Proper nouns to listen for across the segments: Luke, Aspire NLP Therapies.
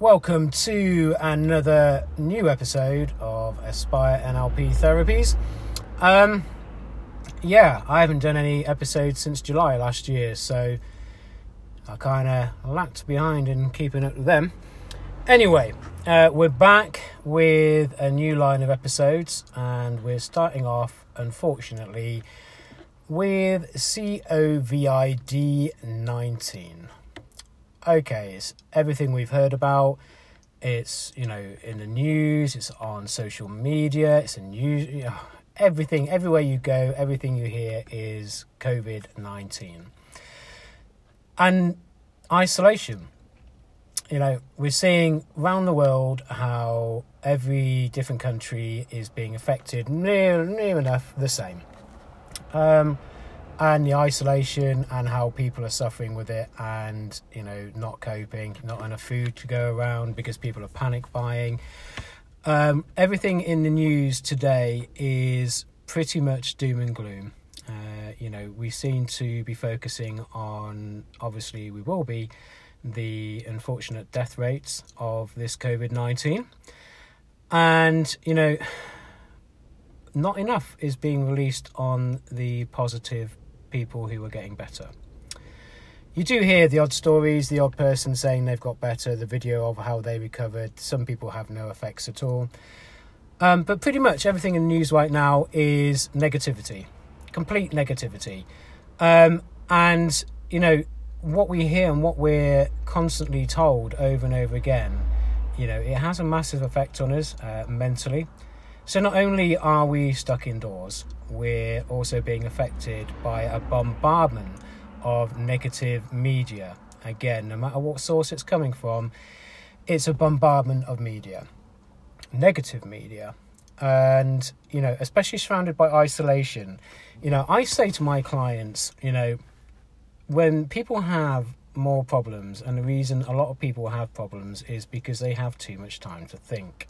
Welcome to another new episode of Aspire NLP Therapies. I haven't done any episodes since July last year, so I kind of lacked behind in keeping up with them. Anyway, we're back with a new line of episodes, and we're starting off, unfortunately, with COVID-19. Okay, it's everything we've heard about. It's, in the news, it's on social media, it's in news, everything, everywhere you go, everything you hear is COVID-19. And isolation. We're seeing around the world how every different country is being affected near enough the same. And the isolation and how people are suffering with it and, not coping, not enough food to go around because people are panic buying. Everything in the news today is pretty much doom and gloom. We seem to be focusing on, obviously we will be, the unfortunate death rates of this COVID-19. And, not enough is being released on the positive people who are getting better. You do hear the odd stories, the odd person saying they've got better, the video of how they recovered. Some people have no effects at all. But pretty much everything in the news right now is negativity, complete negativity. What we hear and what we're constantly told over and over again, it has a massive effect on us mentally. So not only are we stuck indoors, we're also being affected by a bombardment of negative media. Again, no matter what source it's coming from, it's a bombardment of media, negative media. And, especially surrounded by isolation, I say to my clients, when people have more problems, and the reason a lot of people have problems is because they have too much time to think.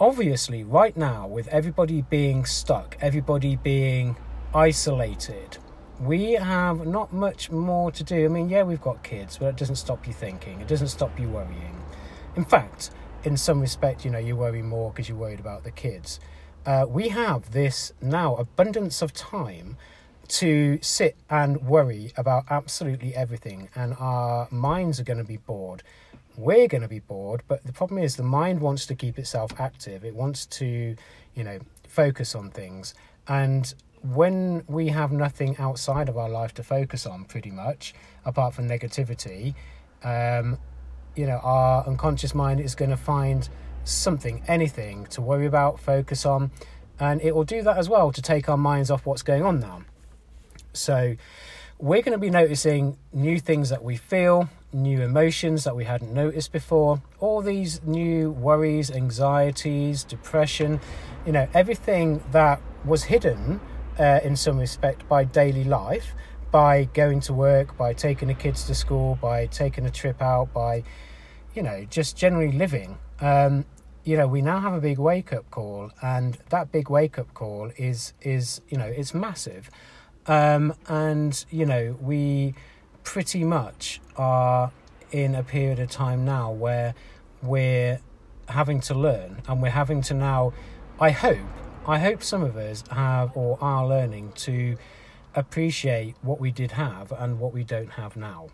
Obviously, right now, with everybody being stuck, everybody being isolated, we have not much more to do. We've got kids, but it doesn't stop you thinking. It doesn't stop you worrying. In fact, in some respect, you worry more because you're worried about the kids. We have this now abundance of time to sit and worry about absolutely everything, and our minds are going to be bored. We're going to be bored, but the problem is the mind wants to keep itself active. It wants to, focus on things. And when we have nothing outside of our life to focus on, pretty much, apart from negativity, our unconscious mind is going to find something, anything to worry about, focus on. And it will do that as well to take our minds off what's going on now. So we're going to be noticing new things that we feel, new emotions that we hadn't noticed before, all these new worries, anxieties, depression, everything that was hidden in some respect by daily life, by going to work, by taking the kids to school, by taking a trip out, by, just generally living. We now have a big wake-up call, and that big wake-up call is it's massive. We pretty much are in a period of time now where we're having to learn, and we're having to now, I hope some of us have or are learning to appreciate what we did have and what we don't have now.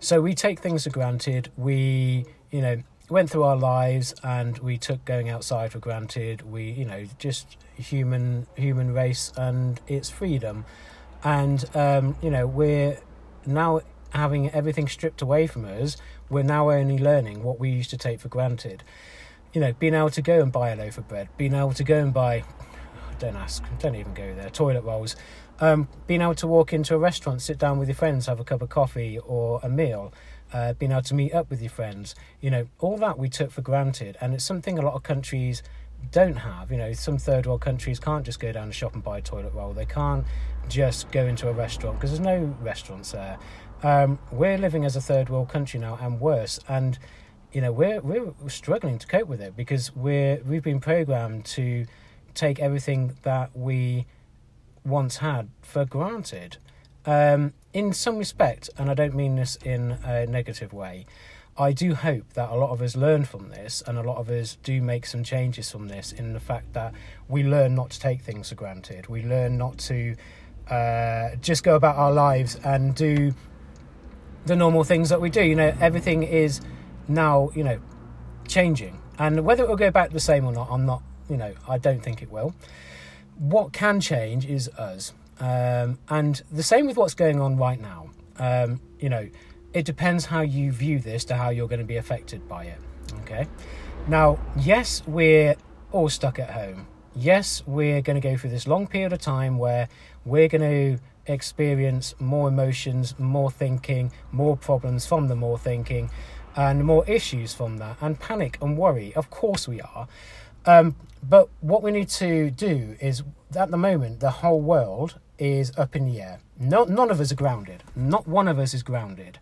So we take things for granted. We, went through our lives and we took going outside for granted. We, just human race and its freedom. And, we're now having everything stripped away from us. We're now only learning what we used to take for granted. Being able to go and buy a loaf of bread, being able to go and buy, don't even go there, toilet rolls, being able to walk into a restaurant, sit down with your friends, have a cup of coffee or a meal, being able to meet up with your friends, all that we took for granted. And it's something a lot of countries don't have. Some third world countries can't just go down the shop and buy a toilet roll. They can't just go into a restaurant because there's no restaurants there. We're living as a third world country now, and worse. And we're struggling to cope with it because we've been programmed to take everything that we once had for granted. in some respect, and I don't mean this in a negative way, I do hope that a lot of us learn from this, and a lot of us do make some changes from this, in the fact that we learn not to take things for granted. We learn not to just go about our lives and do the normal things that we do. You know, everything is now, you know, changing. And whether it will go back the same or not, I'm not, you know, I don't think it will. What can change is us. And the same with what's going on right now. You know, it depends how you view this to how you're going to be affected by it, okay? Now, yes, we're all stuck at home. Yes, we're going to go through this long period of time where we're going to experience more emotions, more thinking, more problems from the more thinking, and more issues from that, and panic and worry. Of course we are. But what we need to do is, at the moment, the whole world is up in the air. None of us are grounded. Not one of us is grounded.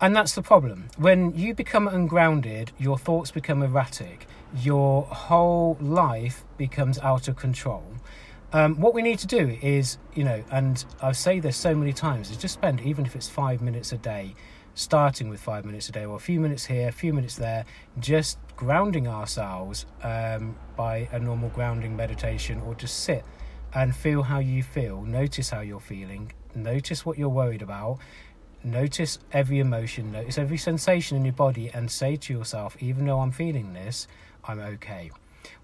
And that's the problem. When you become ungrounded, your thoughts become erratic. Your whole life becomes out of control. What we need to do is, you know, and I say this so many times, is just spend, even if it's 5 minutes a day, starting with 5 minutes a day, or a few minutes here, a few minutes there, just grounding ourselves by a normal grounding meditation, or just sit and feel how you feel. Notice how you're feeling. Notice what you're worried about. Notice every emotion. Notice every sensation in your body, and say to yourself, even though I'm feeling this, I'm okay.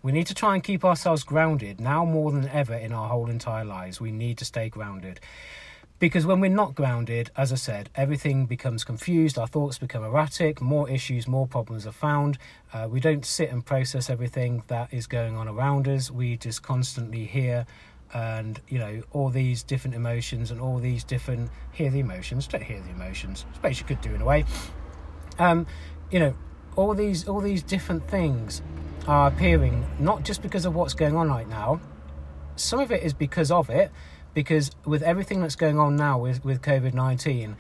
We need to try and keep ourselves grounded now more than ever in our whole entire lives. We need to stay grounded. Because when we're not grounded, as I said, everything becomes confused, our thoughts become erratic, more issues, more problems are found. We don't sit and process everything that is going on around us. We just constantly hear and, you know, all these different emotions and all these different... Hear the emotions, don't hear the emotions. I suppose you could do in a way. You know, all these different things are appearing, not just because of what's going on right now. Some of it is because of it. Because with everything that's going on now with COVID-19,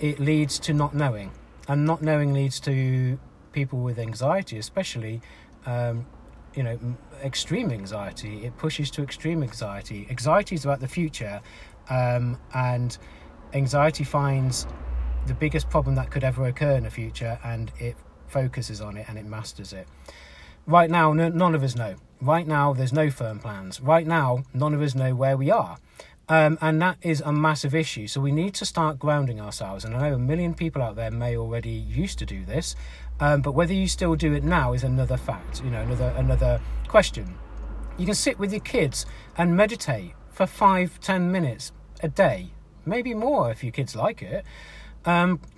it leads to not knowing. And not knowing leads to people with anxiety, especially, you know, extreme anxiety. It pushes to extreme anxiety. Anxiety is about the future. And anxiety finds the biggest problem that could ever occur in the future. And it focuses on it and it masters it. Right now, none of us know. Right now, there's no firm plans. Right now, none of us know where we are. And that is a massive issue. So we need to start grounding ourselves. And I know a million people out there may already used to do this. But whether you still do it now is another fact, you know, another question. You can sit with your kids and meditate for 5-10 minutes a day. Maybe more if your kids like it.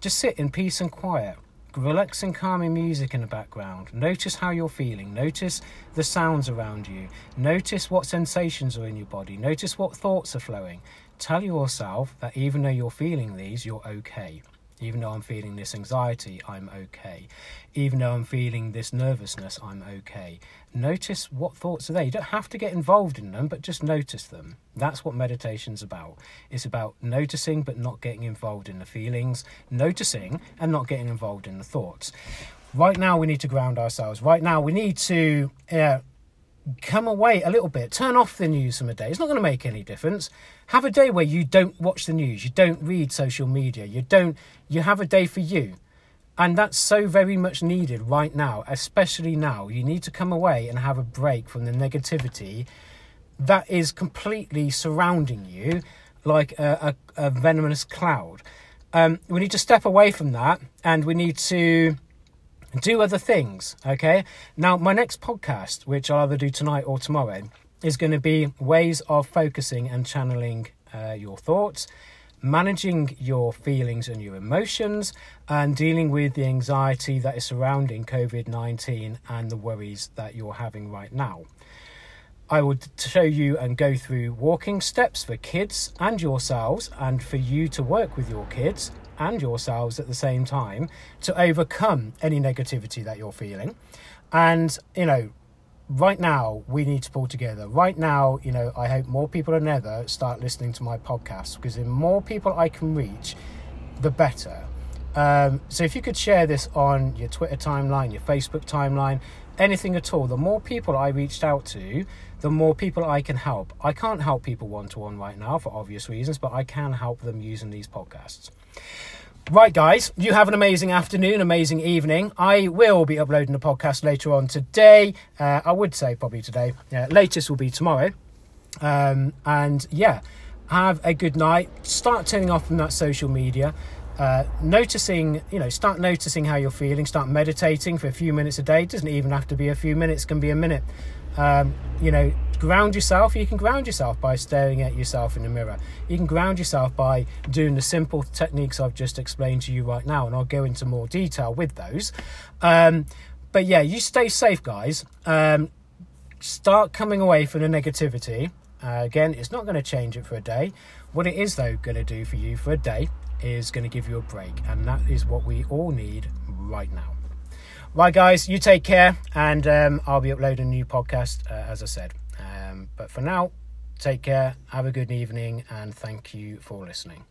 Just sit in peace and quiet. Relaxing, calming music in the background. Notice how you're feeling. Notice the sounds around you. Notice what sensations are in your body. Notice what thoughts are flowing. Tell yourself that even though you're feeling these, you're okay. Even though I'm feeling this anxiety, I'm okay. Even though I'm feeling this nervousness, I'm okay. Notice what thoughts are there. You don't have to get involved in them, but just notice them. That's what meditation's about. It's about noticing but not getting involved in the feelings, noticing and not getting involved in the thoughts. Right now, we need to ground ourselves. Right now, we need to come away a little bit. Turn off the news from a day. It's not going to make any difference. Have a day where you don't watch the news, you don't read social media, you have a day for you. And that's so very much needed right now, especially now. You need to come away and have a break from the negativity that is completely surrounding you like a venomous cloud. We need to step away from that, and we need to do other things, okay? Now, my next podcast, which I'll either do tonight or tomorrow, is going to be ways of focusing and channeling your thoughts, managing your feelings and your emotions, and dealing with the anxiety that is surrounding COVID-19 and the worries that you're having right now. I will show you and go through walking steps for kids and yourselves, and for you to work with your kids and yourselves at the same time to overcome any negativity that you're feeling. And, you know, right now we need to pull together. Right now, you know, I hope more people than ever start listening to my podcast, because the more people I can reach, the better. So if you could share this on your Twitter timeline, your Facebook timeline, anything at all, the more people I reached out to, the more people I can help. I can't help people one-to-one right now for obvious reasons, but I can help them using these podcasts. Right, guys, you have an amazing afternoon, amazing evening. I will be uploading a podcast later on today. I would say probably today. Latest will be tomorrow. And yeah, have a good night. Start turning off from that social media. Noticing, start noticing how you're feeling. Start meditating for a few minutes a day. It doesn't even have to be a few minutes, it can be a minute. Ground yourself. You can ground yourself by staring at yourself in the mirror. You can ground yourself by doing the simple techniques I've just explained to you right now, and I'll go into more detail with those. But yeah, you stay safe, guys. Start coming away from the negativity. Again, it's not going to change it for a day. What it is, though, going to do for you for a day is going to give you a break, and that is what we all need right now. Right, guys, you take care, and I'll be uploading a new podcast, as I said. But for now, take care, have a good evening, and thank you for listening.